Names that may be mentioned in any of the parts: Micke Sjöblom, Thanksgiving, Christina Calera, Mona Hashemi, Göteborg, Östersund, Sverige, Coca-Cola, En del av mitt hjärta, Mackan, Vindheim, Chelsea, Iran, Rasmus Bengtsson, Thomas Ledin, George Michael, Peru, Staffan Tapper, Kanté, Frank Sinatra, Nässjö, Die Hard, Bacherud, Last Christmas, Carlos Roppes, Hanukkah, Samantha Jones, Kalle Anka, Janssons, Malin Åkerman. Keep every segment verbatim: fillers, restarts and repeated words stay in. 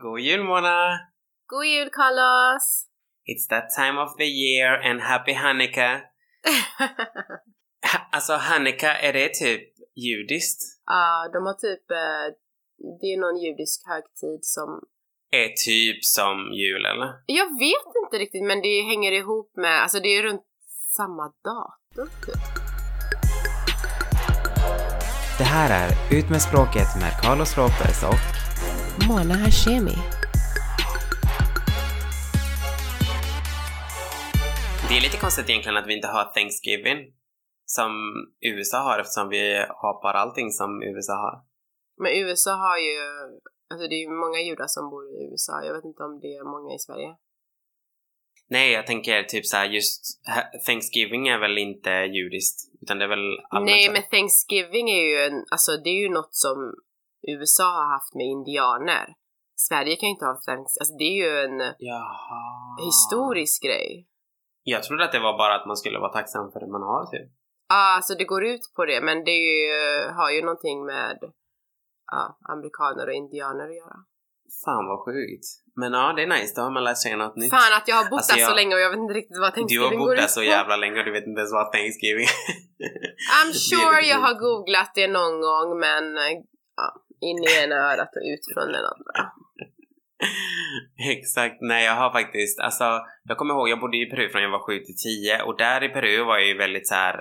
God jul, Mona! God jul, Carlos! It's that time of the year and happy Hanukkah! ha- alltså, Hanukkah, är det typ judiskt? Ja, ah, de har typ... Eh, det är någon judisk högtid som... Är typ som jul, eller? Jag vet inte riktigt, men det hänger ihop med... Alltså, det är runt samma datum, typ. Det här är Ut med språket med Carlos Roppes och Mona Hashemi. Det är lite konstigt egentligen att vi inte har Thanksgiving som U S A har, eftersom vi hoppar allting som U S A har. Men U S A har ju, alltså det är ju många judar som bor i U S A. Jag vet inte om det är många i Sverige. Nej, jag tänker typ så här, just Thanksgiving är väl inte judiskt, utan det är väl allmänt. Nej, men Thanksgiving är ju en, alltså det är ju något som U S A har haft med indianer. Sverige kan ju inte ha Thanksgiving, alltså det är ju en Jaha. historisk grej. Jag trodde att det var bara att man skulle vara tacksam för det man har typ. Ja, ah, alltså det går ut på det, men det är ju, har ju någonting med ja, amerikaner och indianer att göra. Fan vad sjukt. Men ja, det är nice, då har man lärt sig något nytt. Fan att jag har bott alltså, där jag... så länge och jag vet inte riktigt vad Thanksgiving går ut på. Du har bott där så jävla länge och du vet inte ens vad Thanksgiving I'm sure jag har googlat det någon gång, men ja, in i ena örat och ut från den andra. Exakt, nej jag har faktiskt, alltså jag kommer ihåg, jag bodde i Peru från jag var sju till tio. Och där i Peru var jag ju väldigt så här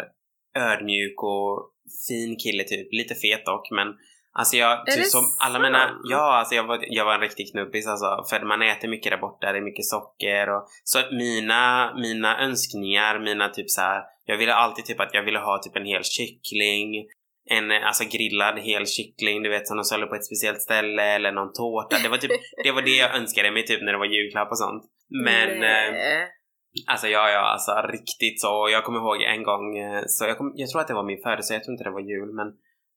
ödmjuk och fin kille typ, lite fet dock, men alltså jag, typ som alla mina, ja, alltså jag, var, jag var en riktig knubbis alltså, för man äter mycket där borta, det är mycket socker och, så mina, mina önskningar, mina typ så här, jag ville alltid typ att jag ville ha typ en hel kyckling, en alltså grillad hel kyckling, du vet, som de sålde på ett speciellt ställe, eller någon tårta, det var typ, det var det jag önskade mig typ när det var julklapp och sånt. Men mm. eh, alltså ja, ja, alltså riktigt så, jag kommer ihåg en gång, så jag, kom, jag tror att det var min födelsedag, jag tror inte det var jul, men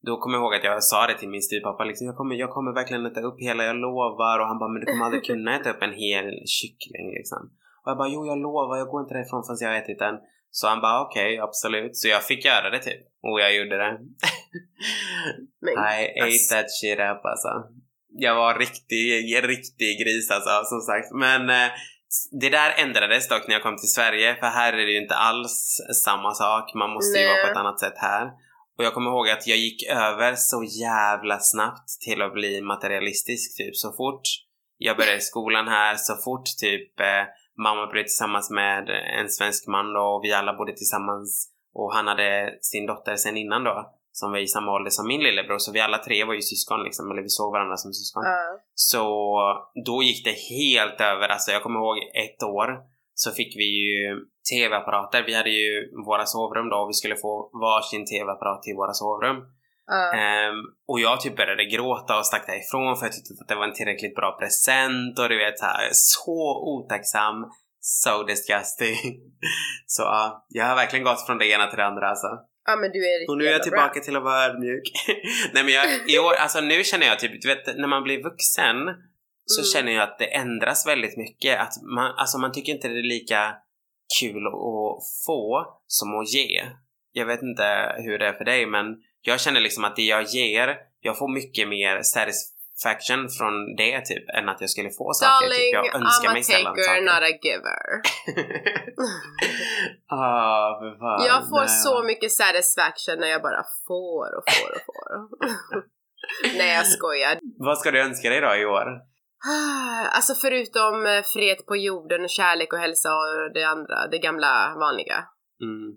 då kommer jag ihåg att jag sa det till min styvpappa liksom, jag, kommer, jag kommer verkligen äta upp hela, jag lovar. Och han bara, men du kommer aldrig kunna äta upp en hel kyckling liksom. Och jag bara, jo jag lovar, jag går inte därifrån förrän jag har ätit den. Så han bara, okej, okay, absolut. Så jag fick göra det typ, och jag gjorde det. Men, I ass... ate that shit up alltså. Jag var riktig, riktig gris alltså, som sagt. Men eh, det där ändrades dock när jag kom till Sverige, för här är det ju inte alls samma sak, man måste ju vara på ett annat sätt här. Och jag kommer ihåg att jag gick över så jävla snabbt till att bli materialistisk typ. Så fort jag började skolan här, så fort typ eh, mamma blev tillsammans med en svensk man då, och vi alla bodde tillsammans, och han hade sin dotter sen innan då, som var i samma ålder som min lillebror, så vi alla tre var ju syskon liksom, eller vi såg varandra som syskon. Mm. Så då gick det helt över, alltså jag kommer ihåg ett år. Så fick vi ju tv-apparater. Vi hade ju våra sovrum då. Och vi skulle få varsin tv-apparat till våra sovrum. Uh. Um, och jag typ började gråta och stack därifrån. För jag tyckte att det var en tillräckligt bra present. Och du vet här, så otacksam. So disgusting. Så ja, uh, jag har verkligen gått från det ena till det andra alltså. Ja, men du är och nu är jag tillbaka bra. Till att vara ödmjuk. Nej men jag, i år, alltså nu känner jag typ, du vet när man blir vuxen. Så mm. känner jag att det ändras väldigt mycket. Att man, alltså man tycker inte det är lika kul att få som att ge. Jag vet inte hur det är för dig, men jag känner liksom att det jag ger, jag får mycket mer satisfaction från det typ, än att jag skulle få saker. Darling, typ. Jag önskar I'm mig sällan taker, saker. Not a giver. oh, för fan, jag får nej. så mycket satisfaction när jag bara får och får och får. Nej, jag skojar. Vad ska du önska dig då i år? Alltså förutom fred på jorden och kärlek och hälsa och det andra, det gamla vanliga. Mm.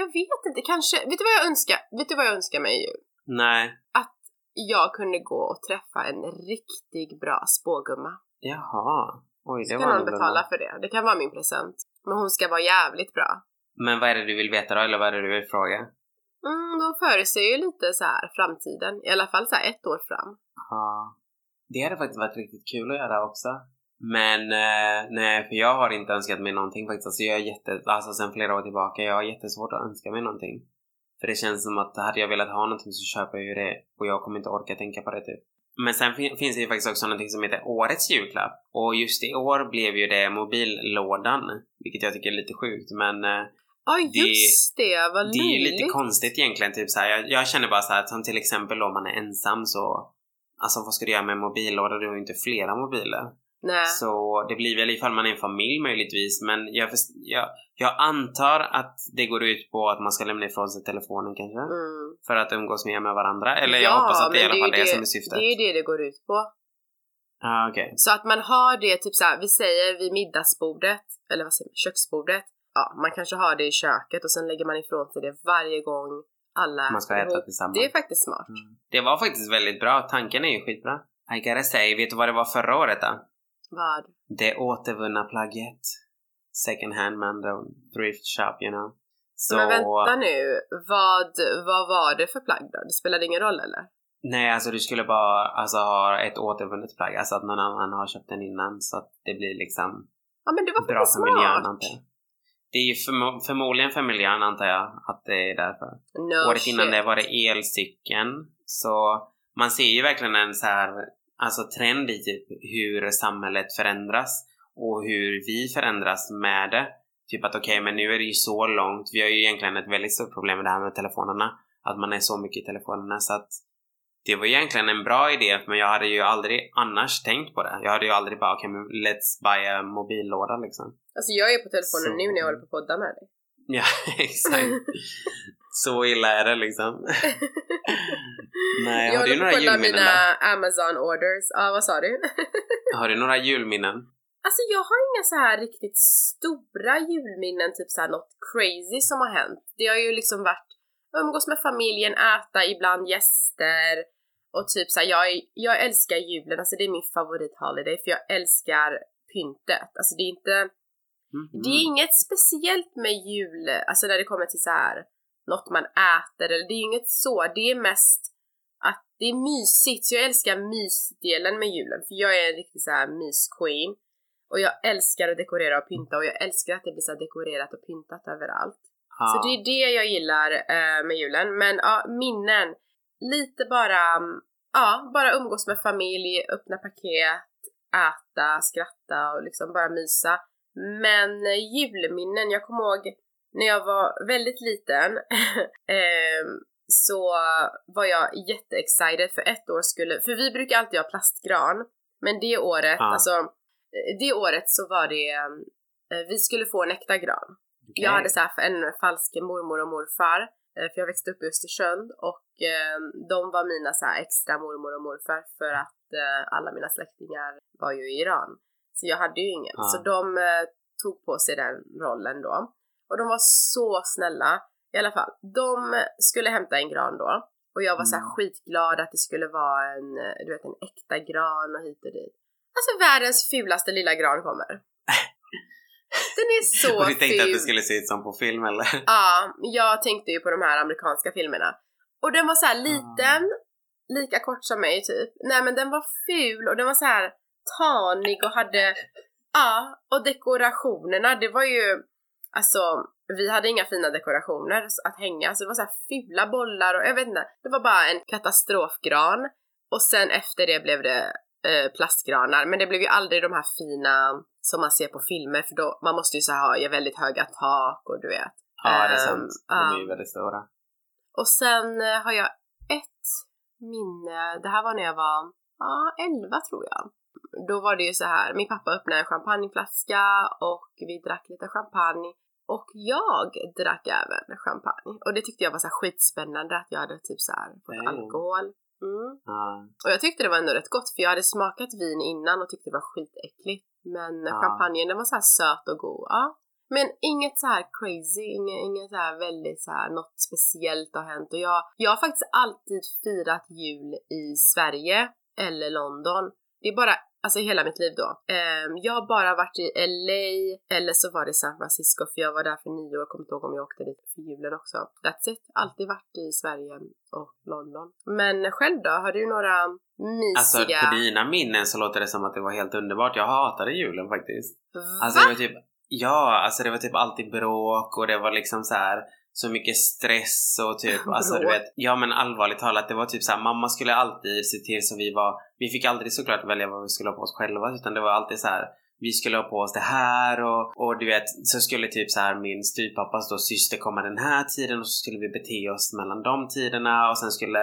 Jag vet inte, kanske, vet du vad jag önskar? Vet du vad jag önskar mig ju? Nej. Att jag kunde gå och träffa en riktigt bra spågumma. Jaha. Oj, det ska var någon betala bra. För det, det kan vara min present. Men hon ska vara jävligt bra. Men vad är det du vill veta då, eller vad är det du vill fråga? Mm, de förutser ju lite så här framtiden, i alla fall så här ett år fram. Ja. Det hade faktiskt varit riktigt kul att göra också. Men eh, nej, för jag har inte önskat mig någonting faktiskt. Alltså jag är jätte, alltså sen flera år tillbaka, jag har jättesvårt att önska mig någonting. För det känns som att hade jag velat ha någonting så köper jag ju det. Och jag kommer inte orka tänka på det typ. Men sen fin- finns det ju faktiskt också någonting som heter årets julklapp. Och just i år blev ju det mobillådan. Vilket jag tycker är lite sjukt, men... Eh, Ja just det, det vad löjligt. Det är ju lite konstigt egentligen typ så här. Jag, jag känner bara så här att som till exempel om man är ensam så alltså vad ska du göra med en mobillåda? Du har ju inte flera mobiler. Nej. Så det blir väl ifall man är en familj möjligtvis. Men jag, först, jag, jag antar att det går ut på att man ska lämna ifrån sig telefonen kanske. Mm. För att umgås mer med varandra. Eller ja, jag hoppas att det, det är i alla fall det, det som är syftet. Det är ju det det går ut på. Ah, okay. Så att man har det typ så här, vi säger vid middagsbordet. Eller vad säger man, köksbordet. Ja, man kanske har det i köket och sen lägger man ifrån sig det varje gång alla man ska äta tillsammans. Det är faktiskt smart. Mm. Det var faktiskt väldigt bra. Tanken är ju skitbra. I gotta say, vet du vad det var förra året då? Vad? Det återvunna plagget. Second hand, man då. Thrift shop, you know. Så... Men vänta nu. Vad, vad var det för plagg då? Det spelade ingen roll eller? Nej, alltså du skulle bara alltså, ha ett återvunnet plagg. Alltså att någon annan har köpt den innan. Så att det blir liksom... Ja, men det var bra för miljön, antar jag. Det är ju förmo- förmodligen för miljön, antar jag. Att det är därför. No Året shit. Innan det var det elcykeln. Så man ser ju verkligen en så här... Alltså trend i typ hur samhället förändras och hur vi förändras med det. Typ att okej, okay, men nu är det ju så långt. Vi har ju egentligen ett väldigt stort problem med det här med telefonerna. Att man är så mycket i telefonerna. Så att det var egentligen en bra idé. Men jag hade ju aldrig annars tänkt på det. Jag hade ju aldrig bara, okej, okay, let's buy a mobillåda liksom. Alltså jag är på telefonen så... nu när jag håller på att podda med dig. Ja, exakt. Så illa är det liksom. Nej, jag har du några julminnen mina där? Amazon orders. Ja, ah, vad sa du? Har du några julminnen? Alltså jag har inga så här riktigt stora julminnen. Typ så här något crazy som har hänt. Det har ju liksom varit umgås med familjen, äta ibland gäster. Och typ så här, jag, jag älskar julen. Alltså det är min favoritholiday. För jag älskar pyntet. Alltså det är inte... Mm-hmm. Det är inget speciellt med jul. Alltså när det kommer till så här något man äter eller det är inget så. Det är mest att det är mysigt. Så jag älskar mysdelen med julen. För jag är en riktig så här mysqueen. Och jag älskar att dekorera och pynta. Och jag älskar att det blir så här dekorerat och pyntat överallt. Ha. Så det är det jag gillar eh, med julen. Men ja, minnen. Lite bara, ja, bara umgås med familj. Öppna paket. Äta, skratta och liksom bara mysa. Men julminnen, jag kommer ihåg när jag var väldigt liten eh, så var jag jätteexcited för ett år skulle, för vi brukar alltid ha plastgran, men det året, ah. alltså det året så var det, eh, vi skulle få en äkta gran. Okay. Jag hade så här en falsk mormor och morfar, eh, för jag växte upp i Östersund och eh, de var mina så här extra mormor och morfar för att eh, alla mina släktingar var ju i Iran. Så jag hade ju ingen. Ah. Så de eh, tog på sig den rollen då. Och de var så snälla. I alla fall. De skulle hämta en gran då. Och jag var mm. så här skitglad att det skulle vara en, du vet, en äkta gran och hit och dit. Alltså världens fulaste lilla gran kommer. Den är så ful. Och du tänkte ful. Att det skulle se ut som på film eller? Ja, jag tänkte ju på de här amerikanska filmerna. Och den var så här liten. Mm. Lika kort som mig typ. Nej men den var ful och den var så här... tanig och hade ja, och dekorationerna det var ju, alltså vi hade inga fina dekorationer att hänga så det var så här fula bollar och jag vet inte, det var bara en katastrofgran och sen efter det blev det eh, plastgranar, men det blev ju aldrig de här fina som man ser på filmer för då, man måste ju så här ha väldigt höga tak och du vet. Ja, det är sant, de är ju väldigt stora. Och sen eh, har jag ett minne, det här var när jag var ja, elva tror jag. Då var det ju så här, min pappa öppnade en champagneflaska och vi drack lite champagne. Och jag drack även champagne. Och det tyckte jag var så här skitspännande att jag hade typ så här fått mm. alkohol. Mm. Mm. Och jag tyckte det var ändå rätt gott för jag hade smakat vin innan och tyckte det var skitäckligt. Men mm. champagnen den var så här söt och god. Ja. Men inget så här crazy, inget, inget så här väldigt så här, något speciellt har hänt. Och jag, jag har faktiskt alltid firat jul i Sverige eller London. Det är bara, alltså hela mitt liv då. Um, jag har bara varit i L A eller så var det San Francisco för jag var där för nio år. Kommer inte ihåg om jag åkte dit för julen också. That's it. Alltid varit i Sverige och London. Men själv då, har du några mysiga... Alltså på dina minnen så låter det som att det var helt underbart. Jag hatade julen faktiskt. Va? Alltså det var typ, ja, alltså det var typ alltid bråk och det var liksom så här... Så mycket stress och typ alltså du vet, ja men allvarligt talat det var typ så här, mamma skulle alltid se till så vi var, vi fick aldrig såklart välja vad vi skulle ha på oss själva utan det var alltid så här, vi skulle ha på oss det här och, och du vet så skulle typ så här min styvpappas då syster komma den här tiden och så skulle vi bete oss mellan de tiderna och sen skulle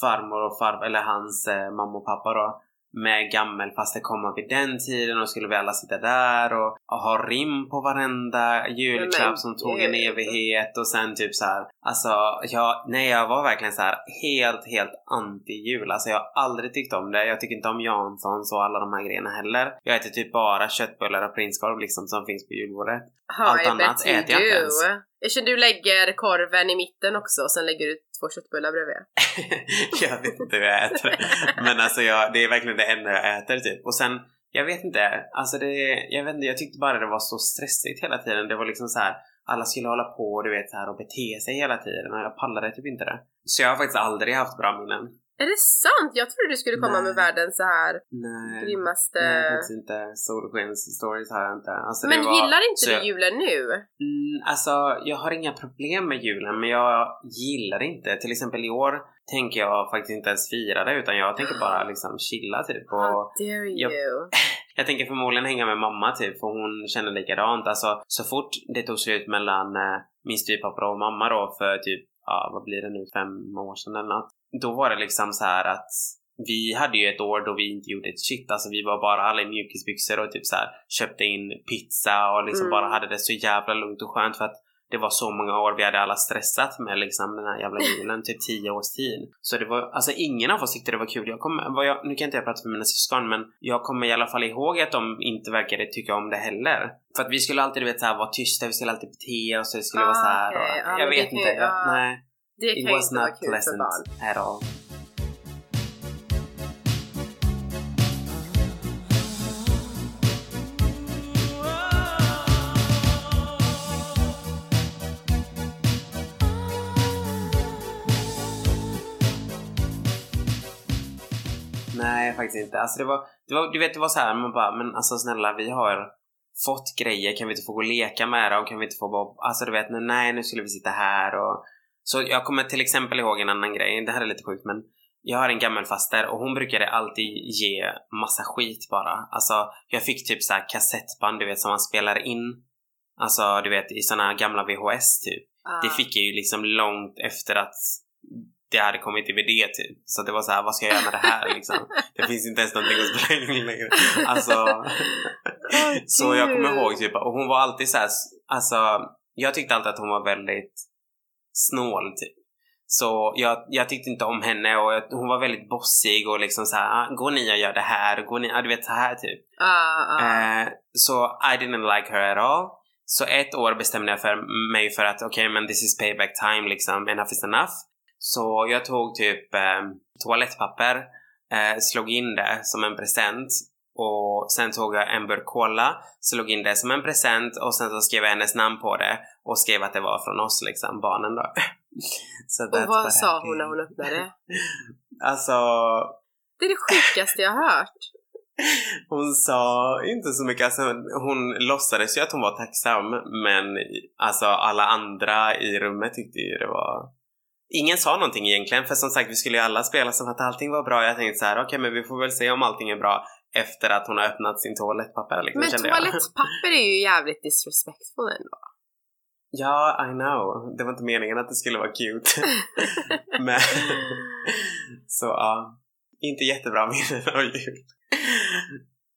farmor och farfar, eller hans eh, mamma och pappa då, med gammelfaster komma vid den tiden, och skulle vi alla sitta där och, och ha rim på varenda julklapp, men, som tog en evighet. Och sen typ så här, alltså jag, nej jag var verkligen så här helt helt anti-jul, alltså jag har aldrig tyckt om det. Jag tycker inte om Janssons och alla de här grejerna heller. Jag äter typ bara köttbullar och prinskorv liksom som finns på julbordet. Ha, allt annat äter jag inte ens. Jag känner du lägger korven i mitten också, och sen lägger du två köttbullar bredvid. Jag vet inte hur jag äter. Men alltså jag, det är verkligen det enda jag äter typ. Och sen, jag vet inte, alltså det, jag vet inte, jag tyckte bara det var så stressigt hela tiden. Det var liksom så här, alla skulle hålla på, du vet, så här, och bete sig hela tiden. Och jag pallade typ inte det. Så jag har faktiskt aldrig haft bra minnen. Är det sant? Jag trodde du skulle komma Nej. Med världens så här Nej. Grymmaste... Nej, det finns inte. Solskens-stories har jag inte. Alltså, men var... gillar inte så du jag... julen nu? Mm, alltså, jag har inga problem med julen, men jag gillar inte. Till exempel i år tänker jag faktiskt inte ens fira det, utan jag tänker bara liksom chilla typ. Och how dare you? Jag... Jag tänker förmodligen hänga med mamma typ, för hon känner likadant. Alltså, så fort det tog slut mellan eh, min styvpappa och mamma då, för typ, ja, vad blir det nu, fem år sedan eller något. Då var det liksom så här att vi hade ju ett år då vi inte gjorde ett shit. Alltså vi var bara alla i mjukisbyxor och typ så här köpte in pizza och liksom mm. bara hade det så jävla lugnt och skönt, för att det var så många år vi hade alla stressat med liksom den här jävla julen, typ tio års tid. Så det var, alltså ingen av oss tyckte det var kul. Jag kom, vad jag, nu kan inte jag prata för mina syskon, men jag kommer i alla fall ihåg att de inte verkade tycka om det heller. För att vi skulle alltid, du vet, så här, vara tysta, vi skulle alltid bete oss, det skulle ah, vara så här. Okay. Och, ah, jag vet inte, jag, ah, nej. Det kan ju inte vara kul för barn. At all. Nej, faktiskt inte. Alltså det var, det var, du vet, det var så här, man bara, men alltså snälla, vi har fått grejer, kan vi inte få gå och leka med dem, kan vi inte få bara, alltså du vet, nu, nej, nu skulle vi sitta här och... Så jag kommer till exempel ihåg en annan grej, det här är lite sjukt, men jag har en gammal faster och hon brukade alltid ge massa skit bara. Alltså jag fick typ så här kassettband, du vet, som man spelar in. Alltså du vet, i såna gamla V H S typ. Ah. Det fick jag ju liksom långt efter att det hade kommit till V D typ. Så det var så här, vad ska jag göra med det här liksom? Det finns inte ens någonting att spela in längre. Alltså, oh, så jag kommer ihåg typ, och hon var alltid så här, alltså jag tyckte alltid att hon var väldigt snål typ. Så jag, jag tyckte inte om henne, och jag, hon var väldigt bossig och liksom så här, gå ni och gör det här, gå ni, du vet så här typ. Uh, uh. Eh, så I didn't like her at all. Så ett år bestämde jag för mig för att okej, okay, men this is payback time liksom, enough is enough. Så jag tog typ eh, toalettpapper, eh, slog in det som en present. Och sen tog jag en burk cola, slog in det som en present, och sen så skrev jag hennes namn på det och skrev att det var från oss liksom, barnen då. Så och vad sa happening. Hon när hon öppnade? Alltså... Det är det sjukaste jag har hört. Hon sa inte så mycket, alltså, hon låtsades ju att hon var tacksam, men alltså alla andra i rummet tyckte ju det var... Ingen sa någonting egentligen, för som sagt vi skulle ju alla spela som att allting var bra. Jag tänkte så här, okej okay, men vi får väl se om allting är bra efter att hon har öppnat sin toalettpapper liksom. Men toalettpapper är ju jävligt disrespectful ändå. Ja, I know. Det var inte meningen att det skulle vara cute. Men så ja, inte jättebra minnen av jul.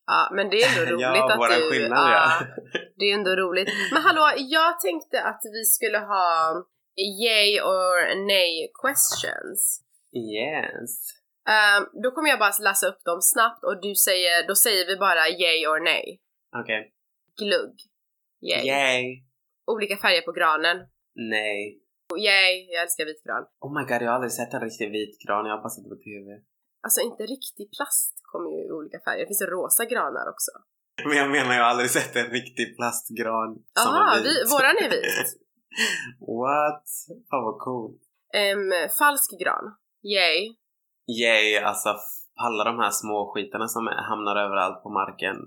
Ja, men det är ändå roligt ja, att våra du skillnader, ja, ja. Det är ändå roligt. Men hallå, jag tänkte att vi skulle ha yay or nay questions. Yes. Um, då kommer jag bara läsa upp dem snabbt, och du säger, då säger vi bara yay or nej. Okej. Okay. Glugg. Yay. Yay. Olika färger på granen. Nej. Och yay, jag älskar vit gran. Oh my god, jag har aldrig sett en riktig vit gran. Jag har passat på T V. Alltså inte riktig plast kommer ju i olika färger. Det finns ju rosa granar också. Men jag menar, jag har aldrig sett en riktig plastgran som aha, är vit. Vi, våran är vit. What? Fan vad cool. um, Falsk gran. Yay. Yay, alltså alla de här små skitarna som hamnar överallt på marken.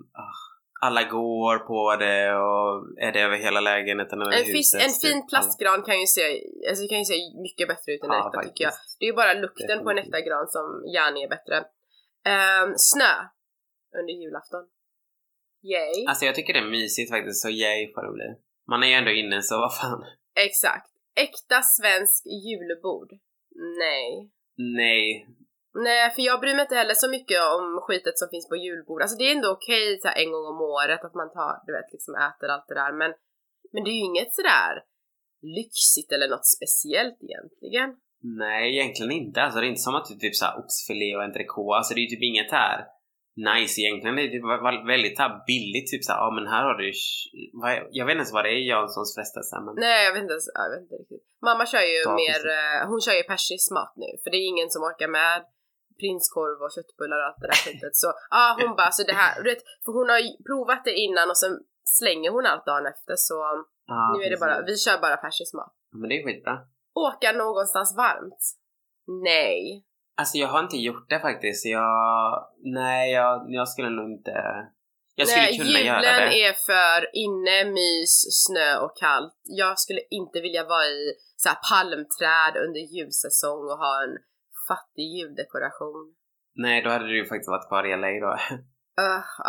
Alla går på det, och är det över hela lägenheten eller en, huset, en fin typ. Plastgran kan ju se, alltså kan ju se mycket bättre ut än ja, äkta tycker jag. Det är ju bara lukten definitivt på en äkta gran som gärna är bättre. um, Snö under julafton. Yay. Alltså jag tycker det är mysigt faktiskt, så yay får det bli. Man är ju ändå inne, så vad fan. Exakt. Äkta svensk julbord. Nej. Nej. Nej, för jag bryr mig inte heller så mycket om skitet som finns på julbord. Alltså det är ändå okej så här, en gång om året att man tar, du vet, liksom äter allt det där. Men, men det är ju inget sådär lyxigt eller något speciellt egentligen. Nej, egentligen inte. Alltså det är inte som att du typ såhär oxfilé och entrecote. Alltså det är ju typ inget här nice egentligen. Det är typ väldigt här billigt. Typ såhär, ja men här har du, jag vet inte vad det är, Janssons frestelse. Men... Nej, jag vet inte. Jag vet inte riktigt. Mamma kör ju ja, mer, precis. Hon kör ju persisk mat nu. För det är ingen som orkar med prinskorv och köttbullar och allt det där skitet. Så ja, hon bara, så det här, du vet, för hon har ju provat det innan och sen slänger hon allt dagen efter. Så ah, nu är det bara, vi kör bara persisk mat. Ja, men det är skitbra. Åka någonstans varmt? Nej. Alltså jag har inte gjort det faktiskt. Jag, nej, jag, jag skulle nog inte... Jag skulle nej, kunna göra det. Julen är för inne, mys, snö och kallt. Jag skulle inte vilja vara i så här, palmträd under julsäsong och ha en fattig juldekoration. Nej, då hade du ju faktiskt varit kvar i L A då. Uh,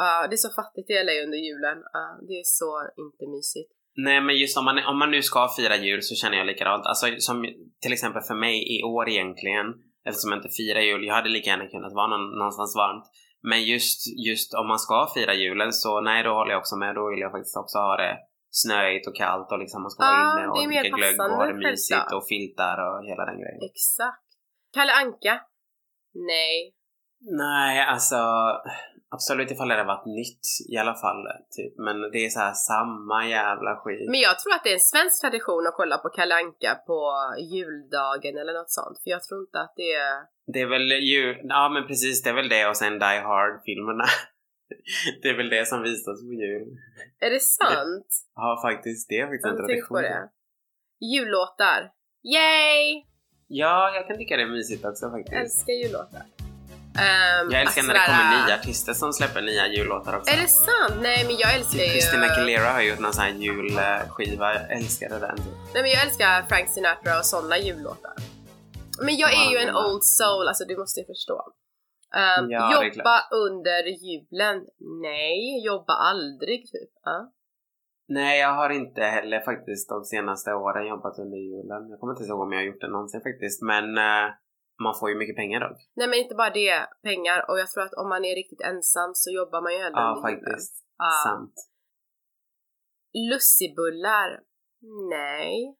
uh, det är så fattigt i L A under julen. Uh, det är så inte mysigt. Nej, men just om man, om man nu ska fira jul så känner jag likadant. Alltså som till exempel för mig i år egentligen, eftersom jag inte firar jul, jag hade lika gärna kunnat vara någon, någonstans varmt. Men just, just om man ska fira julen så nej, då håller jag också med. Då vill jag faktiskt också ha det snöigt och kallt och liksom man ska vara ah, inne och dricka glögg och ha det mysigt och filtar och hela den grejen. Exakt. Kalle Anka? Nej. Nej, alltså... Absolut ifall det har varit nytt i alla fall typ. Men det är så här samma jävla skit. Men jag tror att det är en svensk tradition att kolla på Kalle Anka på juldagen eller något sånt. För jag tror inte att det är... Det är väl jul... Ja men precis, det är väl det och sen Die Hard-filmerna. Det är väl det som visas på jul. Är det sant? Ja faktiskt, det är faktiskt en tradition. Det. Jullåtar. Yay! Ja, jag kan tycka det är mysigt också faktiskt. Jag älskar jullåtar. Um, jag älskar när det kommer nya artister som släpper nya jullåtar också. Är det sant? Nej men jag älskar ju Christina Calera har gjort någon sån här julskiva. Jag älskar det där. Nej men jag älskar Frank Sinatra och sådana jullåtar. Men jag är ju en old soul. Alltså du måste ju förstå. um, ja, Jobba under julen. Nej, jobba aldrig typ. uh. Nej, jag har inte heller faktiskt de senaste åren jobbat under julen. Jag kommer inte ihåg om jag har gjort det någonsin faktiskt. Men... Uh... man får ju mycket pengar då. Nej men inte bara det, pengar. Och jag tror att om man är riktigt ensam så jobbar man ju hellre. Ja faktiskt, ja. Sant. Lussibullar. Nej.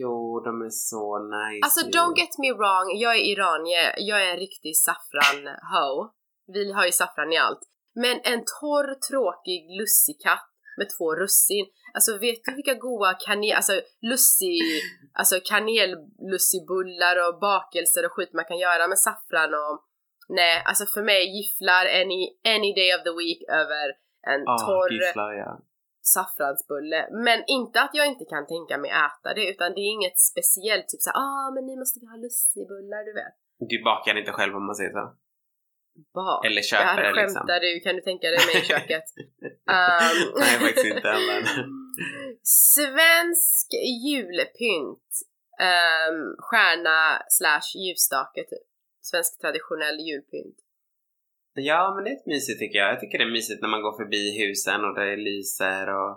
Jo, de är så nice. Alltså ju. Don't get me wrong, jag är iranier. Jag är en riktig saffran-ho. Vi har ju saffran i allt. Men en torr, tråkig lussikatt med två russin. Alltså vet du vilka goda kanel, alltså lussi, alltså kanellussibullar och bakelser och skit man kan göra med saffran och nej, alltså för mig gifflar any, any day of the week över en oh, torr gifflar, ja. Saffransbulle. Men inte att jag inte kan tänka mig äta det, utan det är inget speciellt typ så här, ah men nu måste vi ha lussibullar, du vet. Du bakar inte själv om man säger så. Bak. Eller köper det här skämtar liksom. Du, kan du tänka dig mig i köket? um, Nej, faktiskt inte heller. Svensk julpynt. um, Stjärna slash ljusstake typ. Svensk traditionell julpynt. Ja, men det är mysigt tycker jag. Jag tycker det är mysigt när man går förbi husen och det lyser och...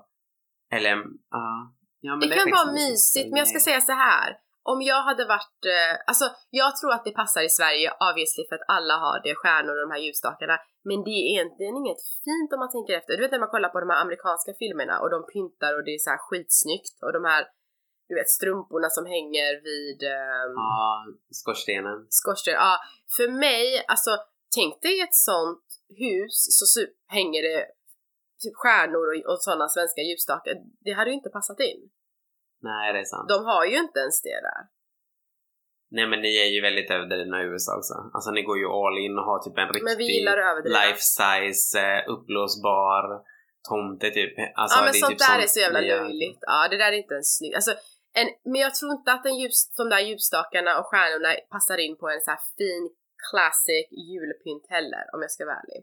Eller, uh, ja, men det, det kan vara mysigt, mysigt. Men jag ska säga så här. Om jag hade varit... Alltså, jag tror att det passar i Sverige, obviously, för att alla har det, stjärnor och de här ljusstakarna. Men det är egentligen inget fint om man tänker efter. Du vet när man kollar på de här amerikanska filmerna och de pyntar och det är så här skitsnyggt. Och de här, du vet, strumporna som hänger vid... Um... Ja, skorstenen. Skorsten, ja. För mig, alltså, tänk dig ett sånt hus så hänger det typ stjärnor och, och sådana svenska ljusstakar. Det hade ju inte passat in. Nej, det är sant. De har ju inte ens det där. Nej, men ni är ju väldigt överdrivna i U S A också. Alltså ni går ju all in och har typ en riktig life-size, uppblåsbar tomte typ. Alltså, ja, men det är sånt typ där sånt är så jävla löjligt. Ja, det där är inte ens snyggt. Alltså, en, men jag tror inte att en ljus, de där ljusstakarna och stjärnorna passar in på en så här fin, classic julpynt heller, om jag ska vara ärlig.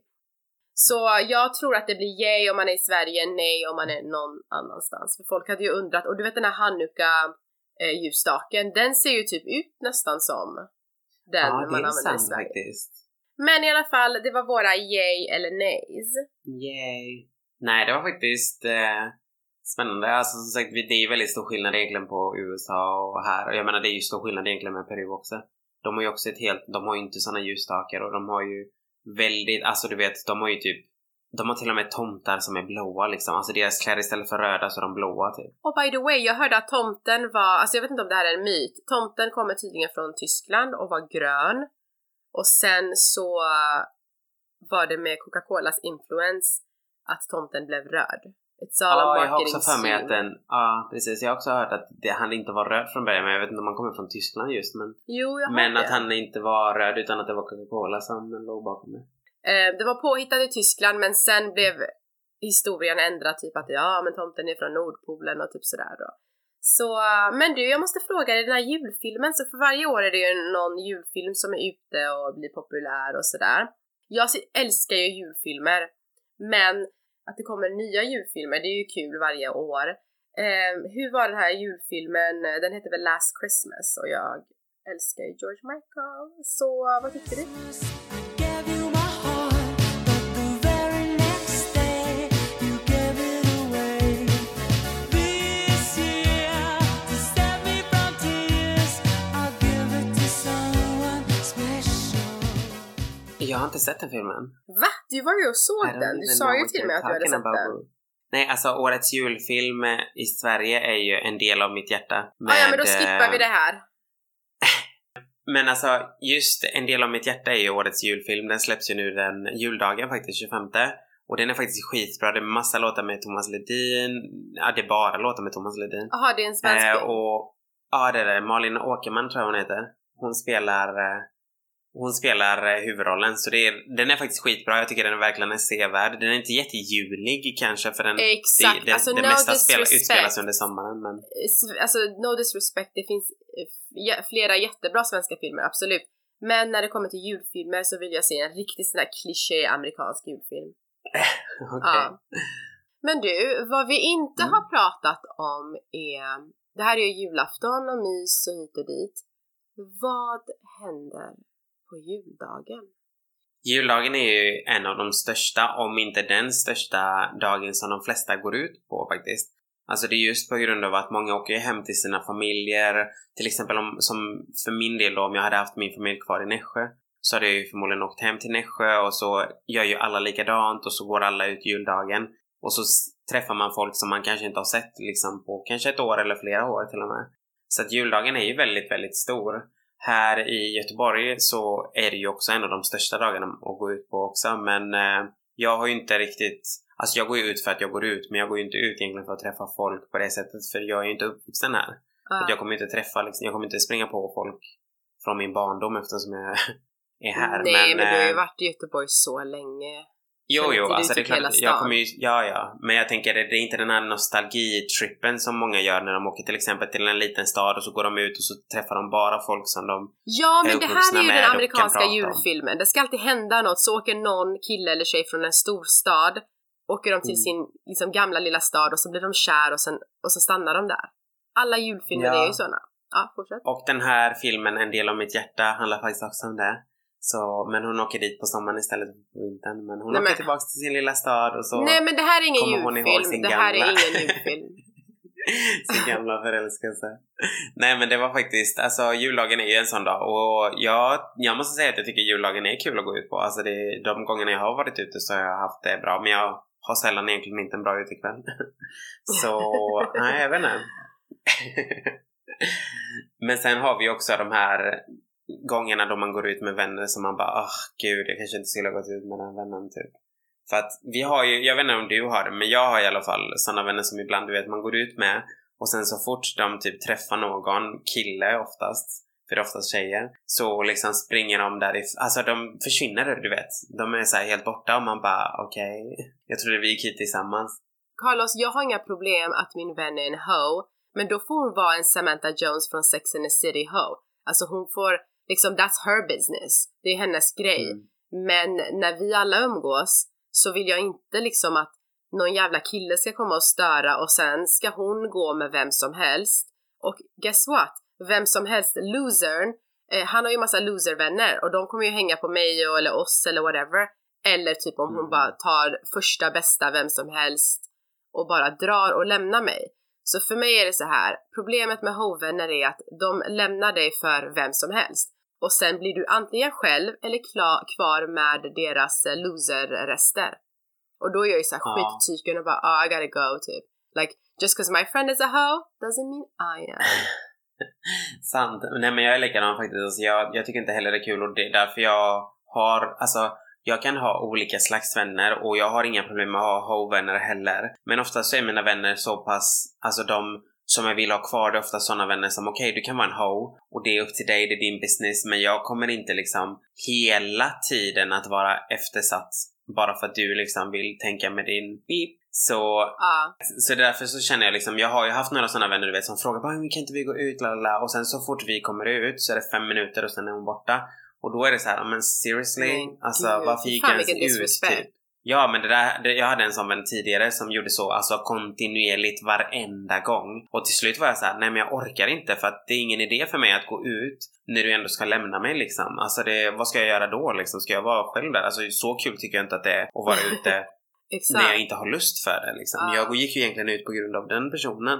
Så jag tror att det blir yay om man är i Sverige, nej om man är någon annanstans. För folk hade ju undrat, och du vet den här Hanukkah-ljusstaken, eh, den ser ju typ ut nästan som den ja, man använder i Sverige. Faktiskt. Men i alla fall, det var våra yay eller nejs. Yay. Nej, det var faktiskt eh, spännande. Alltså som sagt, det är väldigt stor skillnad egentligen på U S A och här. Och jag menar, det är ju stor skillnad egentligen med Peru också. de har ju också ett helt, de har ju inte såna ljusstakar, och de har ju väldigt, alltså du vet, de har ju typ, de har till och med tomtar som är blåa liksom. Alltså deras kläder istället för röda så är de blåa typ. Och by the way, jag hörde att tomten var, alltså jag vet inte om det här är en myt, tomten kommer tydligen från Tyskland och var grön. Och sen så var det med Coca-Colas influens att tomten blev röd. It's all ja, jag har också för mig att den, ja precis, jag har också hört att det, han inte var röd från början, men jag vet inte om han kommer från Tyskland just, men, jo, jag men att han inte var röd utan att det var Coca-Cola som låg bakom det. Eh, det var påhittat i Tyskland, men sen blev historien ändrad, typ att ja, men tomten är från Nordpolen och typ sådär då. Så, men du, jag måste fråga dig, den här julfilmen, så för varje år är det ju någon julfilm som är ute och blir populär och sådär. Jag älskar ju julfilmer, men att det kommer nya julfilmer, det är ju kul varje år. Eh, hur var den här julfilmen? Den heter väl Last Christmas, och jag älskar ju George Michael, så vad tyckte du? Jag har inte sett den filmen. Va? Du var ju och såg den. den. Du sa ju till mig att du hade sett den. Nej, alltså årets julfilm i Sverige är ju En del av mitt hjärta. Med, ah, ja, men då skippar vi det här. Men alltså, just En del av mitt hjärta är ju årets julfilm. Den släpps ju nu den juldagen faktiskt, tjugofemte. Och den är faktiskt skitbra. Det är massa låtar med Thomas Ledin. Ja, det är bara låtar med Thomas Ledin. Jaha, det är en svensk film. Eh, och, ja, det är det. Malin Åkerman tror jag hon heter. Hon spelar... Eh, Hon spelar huvudrollen, så det är, den är faktiskt skitbra. Jag tycker den är verkligen en sevärd. Den är inte jättejulig kanske, för den, exakt. Det, det, alltså, det no mesta spela, utspelas under sommaren. Men... Alltså, no disrespect, det finns flera jättebra svenska filmer, absolut. Men när det kommer till julfilmer så vill jag se en riktigt sån där kliché amerikansk julfilm. Okay. Ja. Men du, vad vi inte mm. har pratat om är, det här är ju julafton och mys och hit och dit. Vad händer på juldagen? Juldagen är ju en av de största, om inte den största dagen som de flesta går ut på faktiskt. Alltså det är just på grund av att många åker hem till sina familjer. Till exempel om, som för min del då, om jag hade haft min familj kvar i Nässjö, så hade jag ju förmodligen åkt hem till Nässjö, och så gör ju alla likadant, och så går alla ut juldagen. Och så träffar man folk som man kanske inte har sett liksom på kanske ett år eller flera år till och med. Så att juldagen är ju väldigt, väldigt stor. Här i Göteborg så är det ju också en av de största dagarna att gå ut på också. Men eh, jag har ju inte riktigt... Alltså jag går ju ut för att jag går ut. Men jag går ju inte ut egentligen för att träffa folk på det sättet. För jag är ju inte uppvuxen här. Uh. Att jag kommer ju inte träffa... Liksom, jag kommer inte springa på folk från min barndom eftersom jag är här. Nej, men, men du har ju varit i Göteborg så länge. Jo, jo. Alltså det är klart. Jag kommer ju, ja, ja. Men jag tänker det, det är inte den här nostalgitrippen som många gör när de åker till exempel till en liten stad och så går de ut och så träffar de bara folk som de... Ja, men det här är ju den amerikanska julfilmen. Det ska alltid hända något. Så åker någon kille eller tjej från en stor stad, åker de till mm. sin liksom, gamla lilla stad, och så blir de kär, och sen, och sen stannar de där. Alla julfilmer ja. är ju sådana. Ja, fortsätt. Och den här filmen, En del av mitt hjärta, handlar faktiskt också om det. Så, men hon åker dit på sommaren istället för vintern. Men hon nej, åker men... tillbaka till sin lilla stad, och så nej, men det här är ingen julfilm. Det gamla... här är ingen julfilm. Sin gamla förälskelse. Nej, men det var faktiskt, alltså jullagen är ju en sån dag. Och jag, jag måste säga att jag tycker jullagen är kul att gå ut på. Alltså det, de gångerna jag har varit ute så har jag haft det bra. Men jag har sällan egentligen inte en bra utekväll. Så, nej, jag vet inte. Men sen har vi också de här gångerna då man går ut med vänner som man bara, åh gud, jag kanske inte skulle ha gått ut med den vännen typ. För att vi har ju, jag vet inte om du har det, men jag har i alla fall sådana vänner som ibland, du vet, man går ut med, och sen så fort de typ träffar någon kille oftast, för det är oftast tjejer, så liksom springer de därifrån. Alltså de försvinner, du vet. De är så här helt borta, och man bara, okej, okay. Jag trodde vi gick hit tillsammans. Carlos, jag har inga problem att min vän är en ho, men då får hon vara en Samantha Jones från Sex and the City ho. Alltså hon får liksom, that's her business. Det är hennes grej. Mm. Men när vi alla umgås så vill jag inte liksom att någon jävla kille ska komma och störa, och sen ska hon gå med vem som helst. Och guess what? Vem som helst, losern, eh, han har ju massa loservänner, och de kommer ju hänga på mig och, eller oss eller whatever. Eller typ om mm. hon bara tar första bästa vem som helst och bara drar och lämnar mig. Så för mig är det så här, problemet med hovvänner är att de lämnar dig för vem som helst. Och sen blir du antingen själv eller klar, kvar med deras loser-rester. Och då är jag ju såhär skittyken och bara, oh, I gotta go, typ. Like, just cause my friend is a hoe doesn't mean I am. Sant. Nej, men jag är likadan faktiskt. Alltså, jag, jag tycker inte heller det är kul. Och det är därför jag har, alltså... Jag kan ha olika slags vänner och jag har inga problem med att ha ho-vänner heller. Men oftast är mina vänner så pass, alltså de som jag vill ha kvar, det är ofta sådana vänner som okej, okay, du kan vara en ho och det är upp till dig, det är din business. Men jag kommer inte liksom hela tiden att vara eftersatt bara för att du liksom vill tänka med din beep. Så, ah. så därför så känner jag liksom, jag har ju haft några sådana vänner du vet som frågar bara, kan inte vi gå ut, lalala. Och sen så fort vi kommer ut så är det fem minuter och sen är hon borta. Och då är det så här, men seriously, mm, alltså gud. Varför gick jag ens ut typ? Ja, men det där, det, jag hade en sån vän tidigare som gjorde så, alltså kontinuerligt varenda gång. Och till slut var jag så här, nej men jag orkar inte för att det är ingen idé för mig att gå ut när du ändå ska lämna mig liksom. Alltså det, vad ska jag göra då liksom? Ska jag vara själv där? Alltså så kul tycker jag inte att det är att vara ute när jag inte har lust för det liksom. Ah. Jag gick ju egentligen ut på grund av den personen.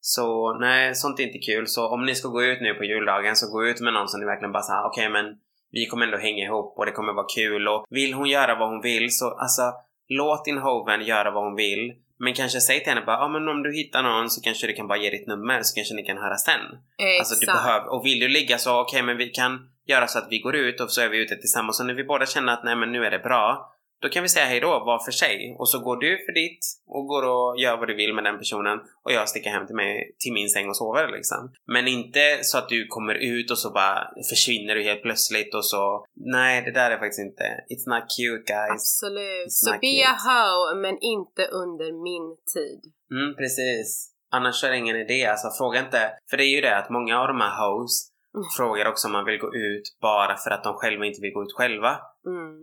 Så nej, sånt är inte kul. Så om ni ska gå ut nu på juldagen så gå ut med någon som ni verkligen bara så här, okej okay, men vi kommer ändå hänga ihop och det kommer vara kul. Och vill hon göra vad hon vill så alltså, låt din hoven göra vad hon vill. Men kanske säg till henne bara, ah, men om du hittar någon så kanske du kan bara ge ditt nummer så kanske ni kan höra sen. Exakt. Alltså, du behöver, och vill du ligga så okej okay, men vi kan göra så att vi går ut och så är vi ute tillsammans. Och när vi båda känner att nej men nu är det bra, då kan vi säga hej då var för sig. Och så går du för ditt och går och gör vad du vill med den personen. Och jag sticker hem till, mig, till min säng och sover liksom. Men inte så att du kommer ut och så bara försvinner du helt plötsligt. Och så, nej det där är faktiskt inte. It's not cute guys. Absolut. Så so be a hoe men inte under min tid. Mm, precis. Annars är det ingen idé. Alltså fråga inte. För det är ju det att många av de här hoes mm. frågar också om man vill gå ut bara för att de själva inte vill gå ut själva. Mm.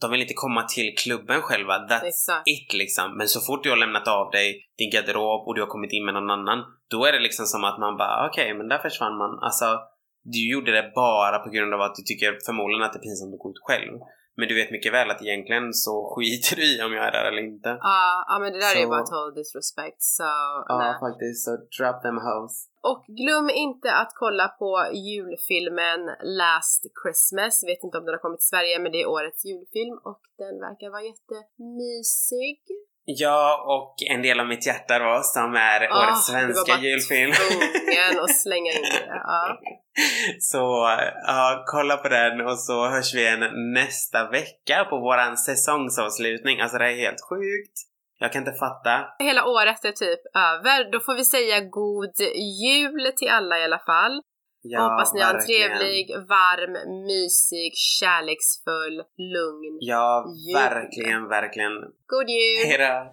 De vill inte komma till klubben själva. That's Exakt. It liksom. Men så fort du har lämnat av dig din garderob och du har kommit in med någon annan, då är det liksom som att man bara okej, okay, men där försvann man. Alltså du gjorde det bara på grund av att du tycker förmodligen att det är pinsamt att gå ut själv. Men du vet mycket väl att egentligen så skiter du i om jag är där eller inte. Ja, uh, uh, men det där så... är ju bara total disrespect. Så, ja, uh, faktiskt. Så drop them hoes. Och glöm inte att kolla på julfilmen Last Christmas. Jag vet inte om den har kommit till Sverige, men det är årets julfilm. Och den verkar vara jättemysig. Ja, och En del av mitt hjärta då, som är oh, årets svenska julfilm. Och slänga in det, ja. Så ja, kolla på den och så hörs vi igen nästa vecka på våran säsongsavslutning. Alltså det är helt sjukt. Jag kan inte fatta. Hela året är typ över. Då får vi säga god jul till alla i alla fall. Ja, hoppas ni har en trevlig, varm, mysig, kärleksfull, lugn ja, jul. Ja, verkligen, verkligen. God jul! Hejdå!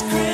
Last Christmas.